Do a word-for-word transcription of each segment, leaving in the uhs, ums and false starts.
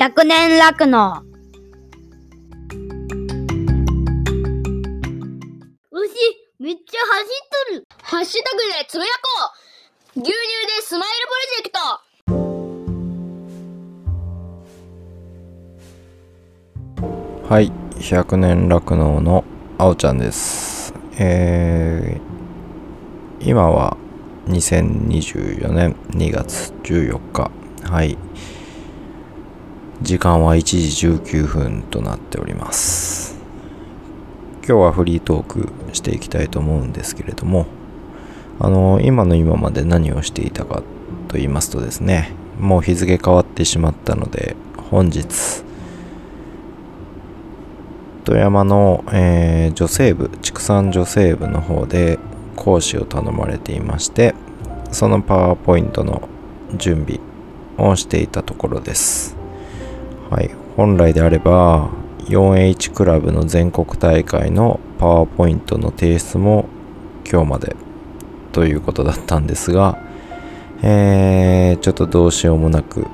ひゃくねん酪農。牛、めっちゃ走っとる。ハッシュタグでつぶやこう。牛乳でスマイルプロジェクト。はい、ひゃくねん酪農のあおちゃんです。えー、今はにせんにじゅうよねんにがつじゅうよっか。はい。時間はいちじじゅうきゅうふんとなっております。今日はフリートークしていきたいと思うんですけれども、あの、今の今まで何をしていたかと言いますとですね、もう日付変わってしまったので、本日、富山の、えー、女性部、畜産女性部の方で講師を頼まれていまして、そのパワーポイントの準備をしていたところです。はい、本来であれば よんエイチ クラブの全国大会のパワーポイントの提出も今日までということだったんですが、えー、ちょっとどうしようもなく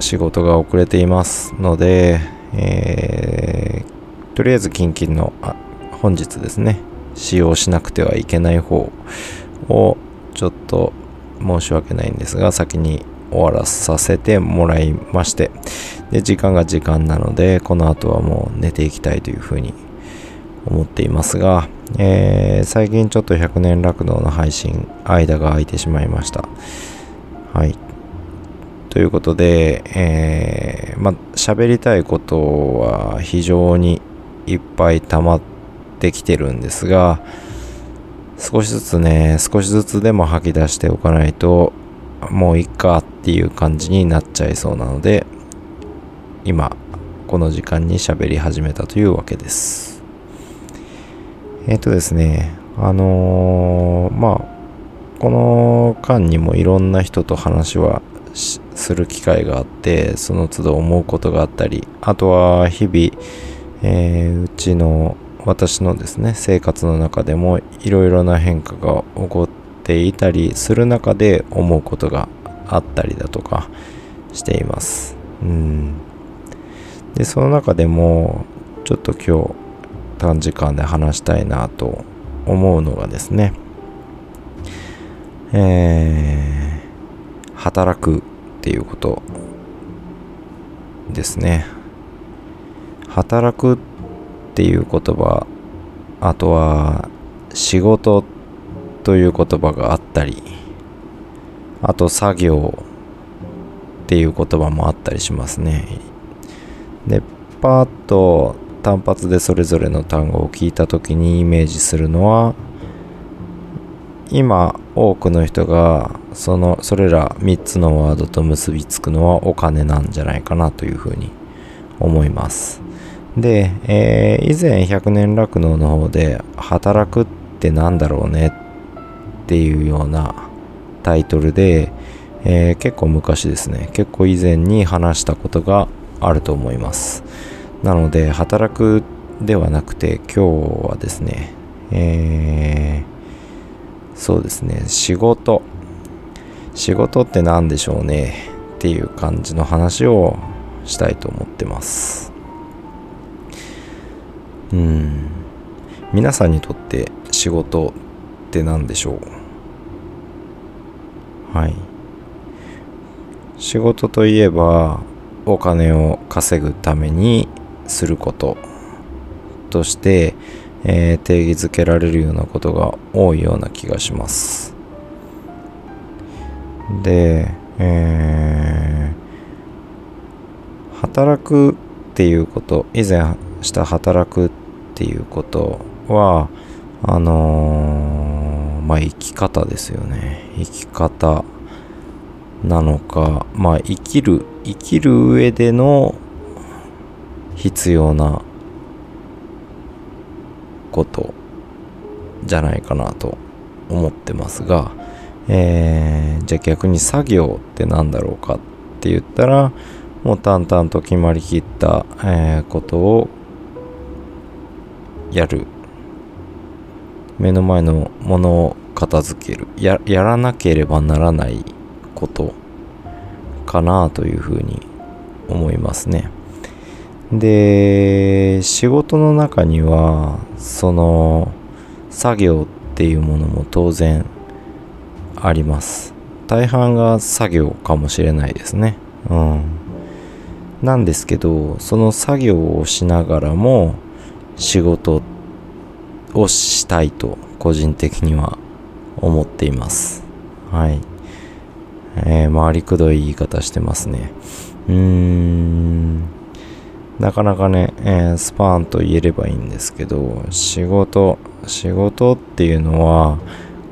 仕事が遅れていますので、えーとりあえず近々のあ本日ですね、使用しなくてはいけない方をちょっと申し訳ないんですが先に終わらさせてもらいまして、で時間が時間なのでこの後はもう寝ていきたいというふうに思っていますが、えー、最近ちょっとひゃくねん酪農の配信間が空いてしまいました。はいということで、えー、まあ喋りたいことは非常にいっぱい溜まってきてるんですが、少しずつね少しずつでも吐き出しておかないともういっかっていう感じになっちゃいそうなので、今この時間に喋り始めたというわけです。えっとですねあのー、まあこの間にもいろんな人と話はする機会があって、その都度思うことがあったり、あとは日々えー、うちの私のですね生活の中でもいろいろな変化が起こっていたりする中で思うことがあったりだとかしています。うんでその中でもちょっと今日短時間で話したいなと思うのがですね、えー、働くっていうことですね。働くっていう言葉、あとは仕事という言葉があったり、あと作業っていう言葉もあったりしますね。で、パーッと単発でそれぞれの単語を聞いたときにイメージするのは、今多くの人がそのそれらみっつのワードと結びつくのはお金なんじゃないかなというふうに思います。で、えー、以前ひゃくねん酪農の方で働くってなんだろうねっていうようなタイトルで、えー、結構昔ですね結構以前に話したことがあると思います。なので働くではなくて今日はですね、えー、そうですね仕事仕事って何でしょうねっていう感じの話をしたいと思ってます。うん皆さんにとって仕事って何でしょう。はい仕事といえばお金を稼ぐためにすることとして、えー、定義づけられるようなことが多いような気がします。でえー働くっていうこと、以前した働くっていうことは、あのー、まあ生き方ですよね。生き方なのか、まあ生きる、生きる上での必要なことじゃないかなと思ってますが、えー、じゃあ逆に作業って何だろうかって言ったら、もう淡々と決まりきった、えー、ことをやる。目の前のものを片付ける。や、やらなければならないことかなというふうに思いますね。で、仕事の中にはその作業っていうものも当然あります。大半が作業かもしれないですね。うんなんですけど、その作業をしながらも仕事をしたいと個人的には思っています。はいえー、回りくどい言い方してますね。うーんなかなかね、えー、スパーンと言えればいいんですけど、仕事、仕事っていうのは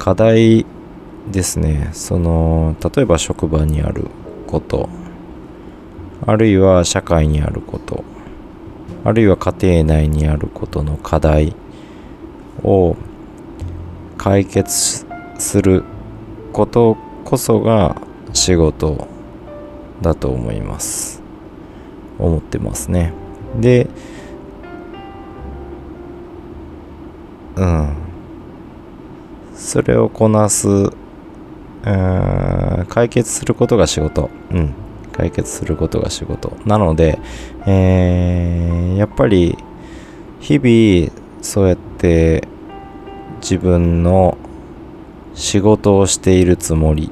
課題ですね。その、例えば職場にあること、あるいは社会にあること、あるいは家庭内にあることの課題を解決することこそが仕事だと思います。思ってますね。で、うん、それをこなす、うん、解決することが仕事、うん、解決することが仕事なので、えー、やっぱり日々そうやって自分の仕事をしているつもり、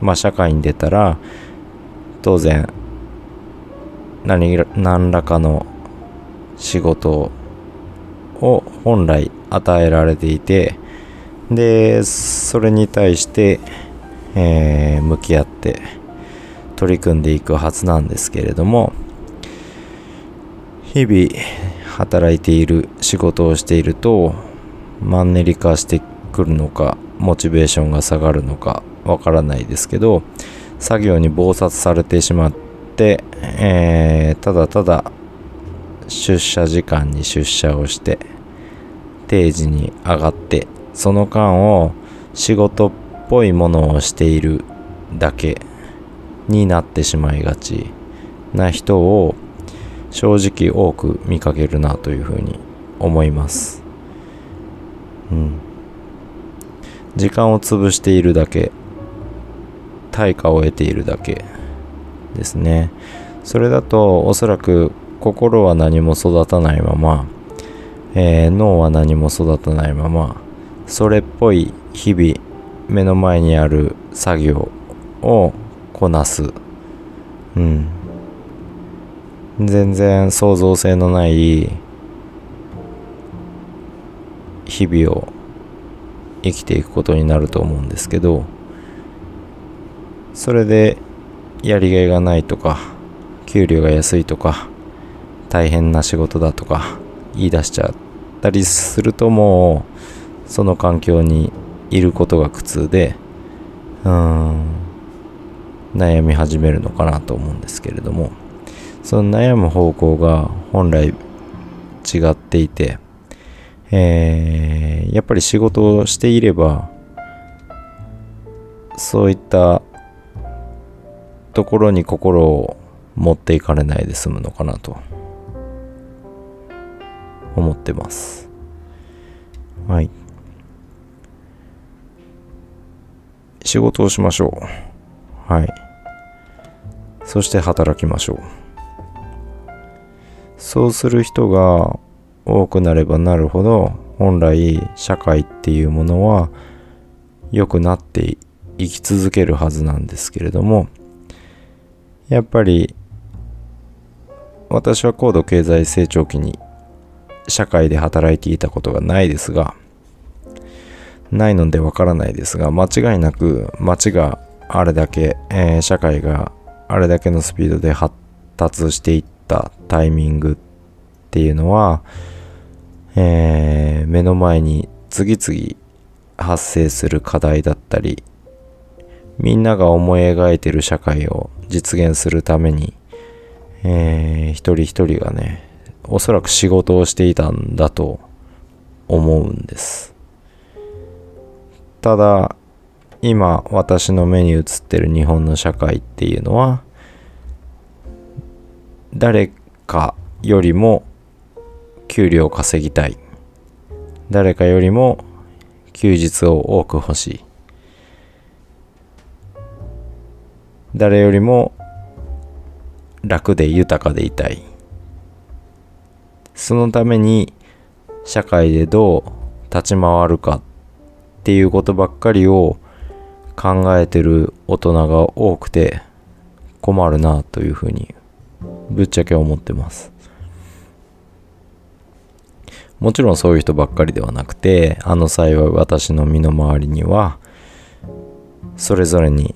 まあ社会に出たら当然何, 何らかの仕事を本来与えられていて、でそれに対して、えー、向き合って取り組んでいくはずなんですけれども、日々働いている仕事をしているとマンネリ化してくるのかモチベーションが下がるのかわからないですけど、作業に忙殺されてしまってでえー、ただただ出社時間に出社をして定時に上がって、その間を仕事っぽいものをしているだけになってしまいがちな人を正直多く見かけるなというふうに思います。うん、時間を潰しているだけ、対価を得ているだけですね。それだとおそらく心は何も育たないまま、えー、脳は何も育たないまま、それっぽい日々目の前にある作業をこなす、うん、全然創造性のない日々を生きていくことになると思うんですけど、それでやりがいがないとか、給料が安いとか、大変な仕事だとか言い出しちゃったりすると、もうその環境にいることが苦痛で、うーん悩み始めるのかなと思うんですけれども、その悩む方向が本来違っていて、えー、やっぱり仕事をしていればそういったところに心を持っていかれないで済むのかなと思ってます。はい仕事をしましょう。はいそして働きましょう。そうする人が多くなればなるほど、本来社会っていうものは良くなっていき続けるはずなんですけれども、やっぱり私は高度経済成長期に社会で働いていたことがないですが、ないのでわからないですが、間違いなく街があれだけ、えー、社会があれだけのスピードで発達していったタイミングっていうのは、えー、目の前に次々発生する課題だったり、みんなが思い描いてる社会を実現するために、えー、一人一人がね、おそらく仕事をしていたんだと思うんです。ただ、今私の目に映ってる日本の社会っていうのは、誰かよりも給料を稼ぎたい。誰かよりも休日を多く欲しい。誰よりも楽で豊かでいたい。そのために社会でどう立ち回るかっていうことばっかりを考えてる大人が多くて困るなというふうにぶっちゃけ思ってます。もちろんそういう人ばっかりではなくて、あの幸い私の身の回りにはそれぞれに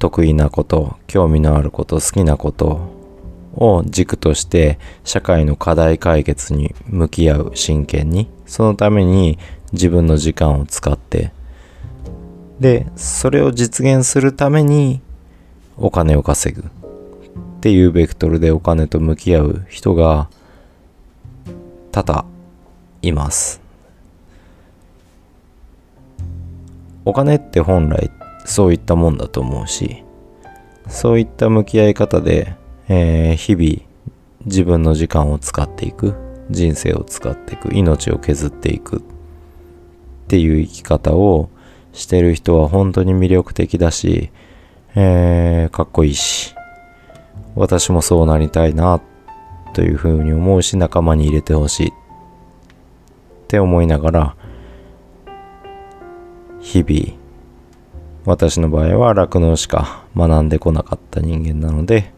得意なこと、興味のあること、好きなことを軸として社会の課題解決に向き合う、真剣にそのために自分の時間を使って、でそれを実現するためにお金を稼ぐっていうベクトルでお金と向き合う人が多々います。お金って本来そういったもんだと思うし、そういった向き合い方で、えー、日々自分の時間を使っていく、人生を使っていく、命を削っていくっていう生き方をしてる人は本当に魅力的だし、えー、かっこいいし、私もそうなりたいなというふうに思うし、仲間に入れてほしいって思いながら、日々私の場合は酪農しか学んでこなかった人間なので、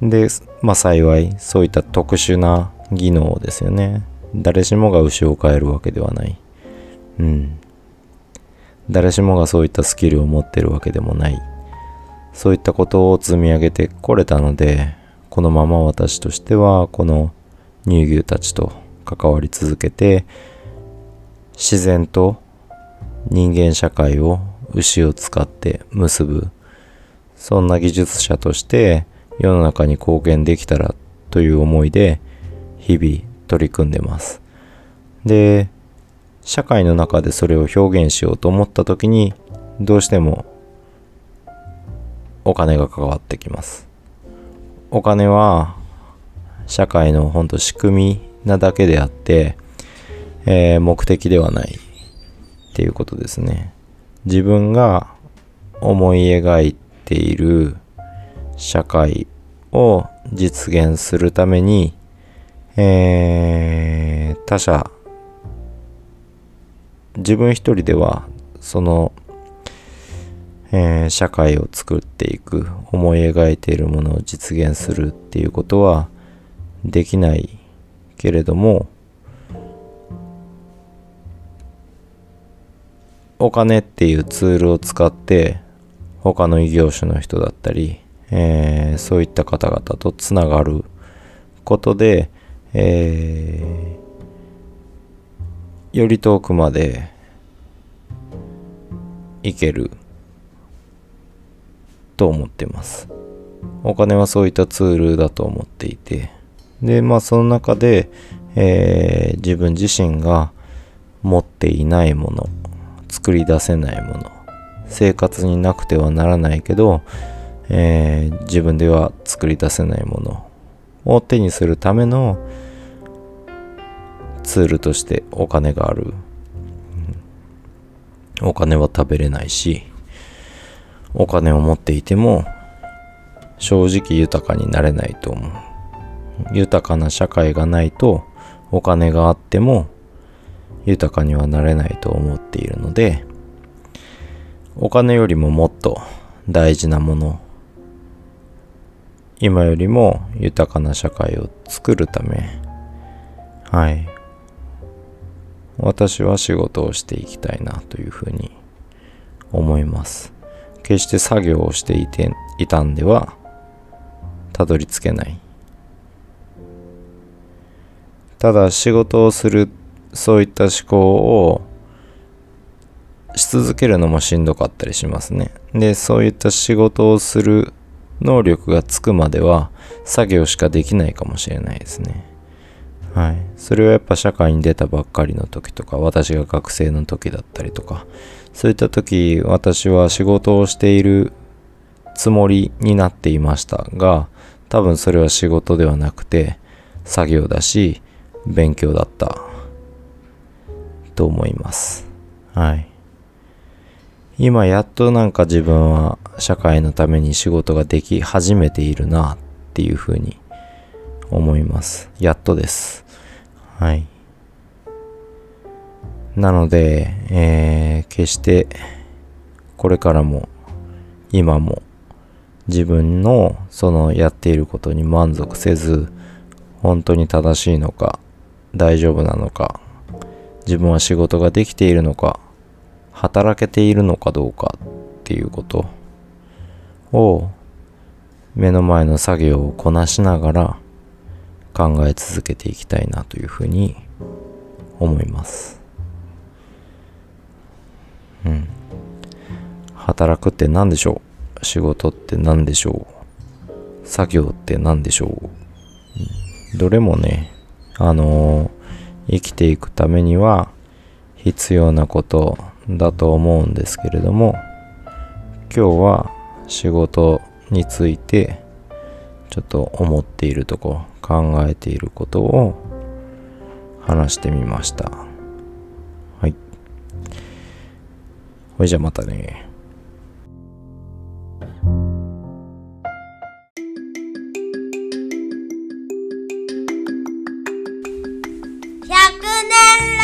でまあ幸いそういった特殊な技能ですよね。誰しもが牛を飼えるわけではない、うん、誰しもがそういったスキルを持ってるわけでもない、そういったことを積み上げてこれたので、このまま私としてはこの乳牛たちと関わり続けて、自然と人間社会を牛を使って結ぶ、そんな技術者として世の中に貢献できたらという思いで日々取り組んでます。で社会の中でそれを表現しようと思った時に、どうしてもお金が関わってきます。お金は社会のほんと仕組みなだけであって、えー、目的ではないっていうことですね。自分が思い描いている社会を実現するために、えー、他者自分一人ではその、えー、社会を作っていく、思い描いているものを実現するっていうことはできないけれども、お金っていうツールを使って他の異業種の人だったり、えー、そういった方々とつながることで、えーより遠くまで行けると思ってます。お金はそういったツールだと思っていて、でまあその中で、えー、自分自身が持っていないもの、作り出せないもの、生活になくてはならないけど、えー、自分では作り出せないものを手にするためのツールとしてお金がある。お金は食べれないし、お金を持っていても正直豊かになれないと思う。豊かな社会がないと、お金があっても豊かにはなれないと思っているので、お金よりももっと大事なもの、今よりも豊かな社会を作るため、はい。私は仕事をしていきたいなというふうに思います。決して作業をしていて、いたんではたどり着けない。ただ仕事をする、そういった思考をし続けるのもしんどかったりしますね。で、そういった仕事をする能力がつくまでは作業しかできないかもしれないですね。はい、それはやっぱ社会に出たばっかりの時とか、私が学生の時だったりとか、そういった時私は仕事をしているつもりになっていましたが、多分それは仕事ではなくて作業だし勉強だったと思います。はい。今やっとなんか自分は社会のために仕事ができ始めているなっていうふうに思います。やっとです。はい。なので、えー、決してこれからも今も自分のそのやっていることに満足せず、本当に正しいのか、大丈夫なのか、自分は仕事ができているのか、働けているのかどうかっていうことを目の前の作業をこなしながら考え続けていきたいなというふうに思います。うん。働くって何でしょう？仕事って何でしょう？作業って何でしょう？どれもね、あのー、生きていくためには必要なことだと思うんですけれども、今日は仕事についてちょっと思っているとこ、考えていることを話してみました。はい。それじゃあまたね。ひゃくねん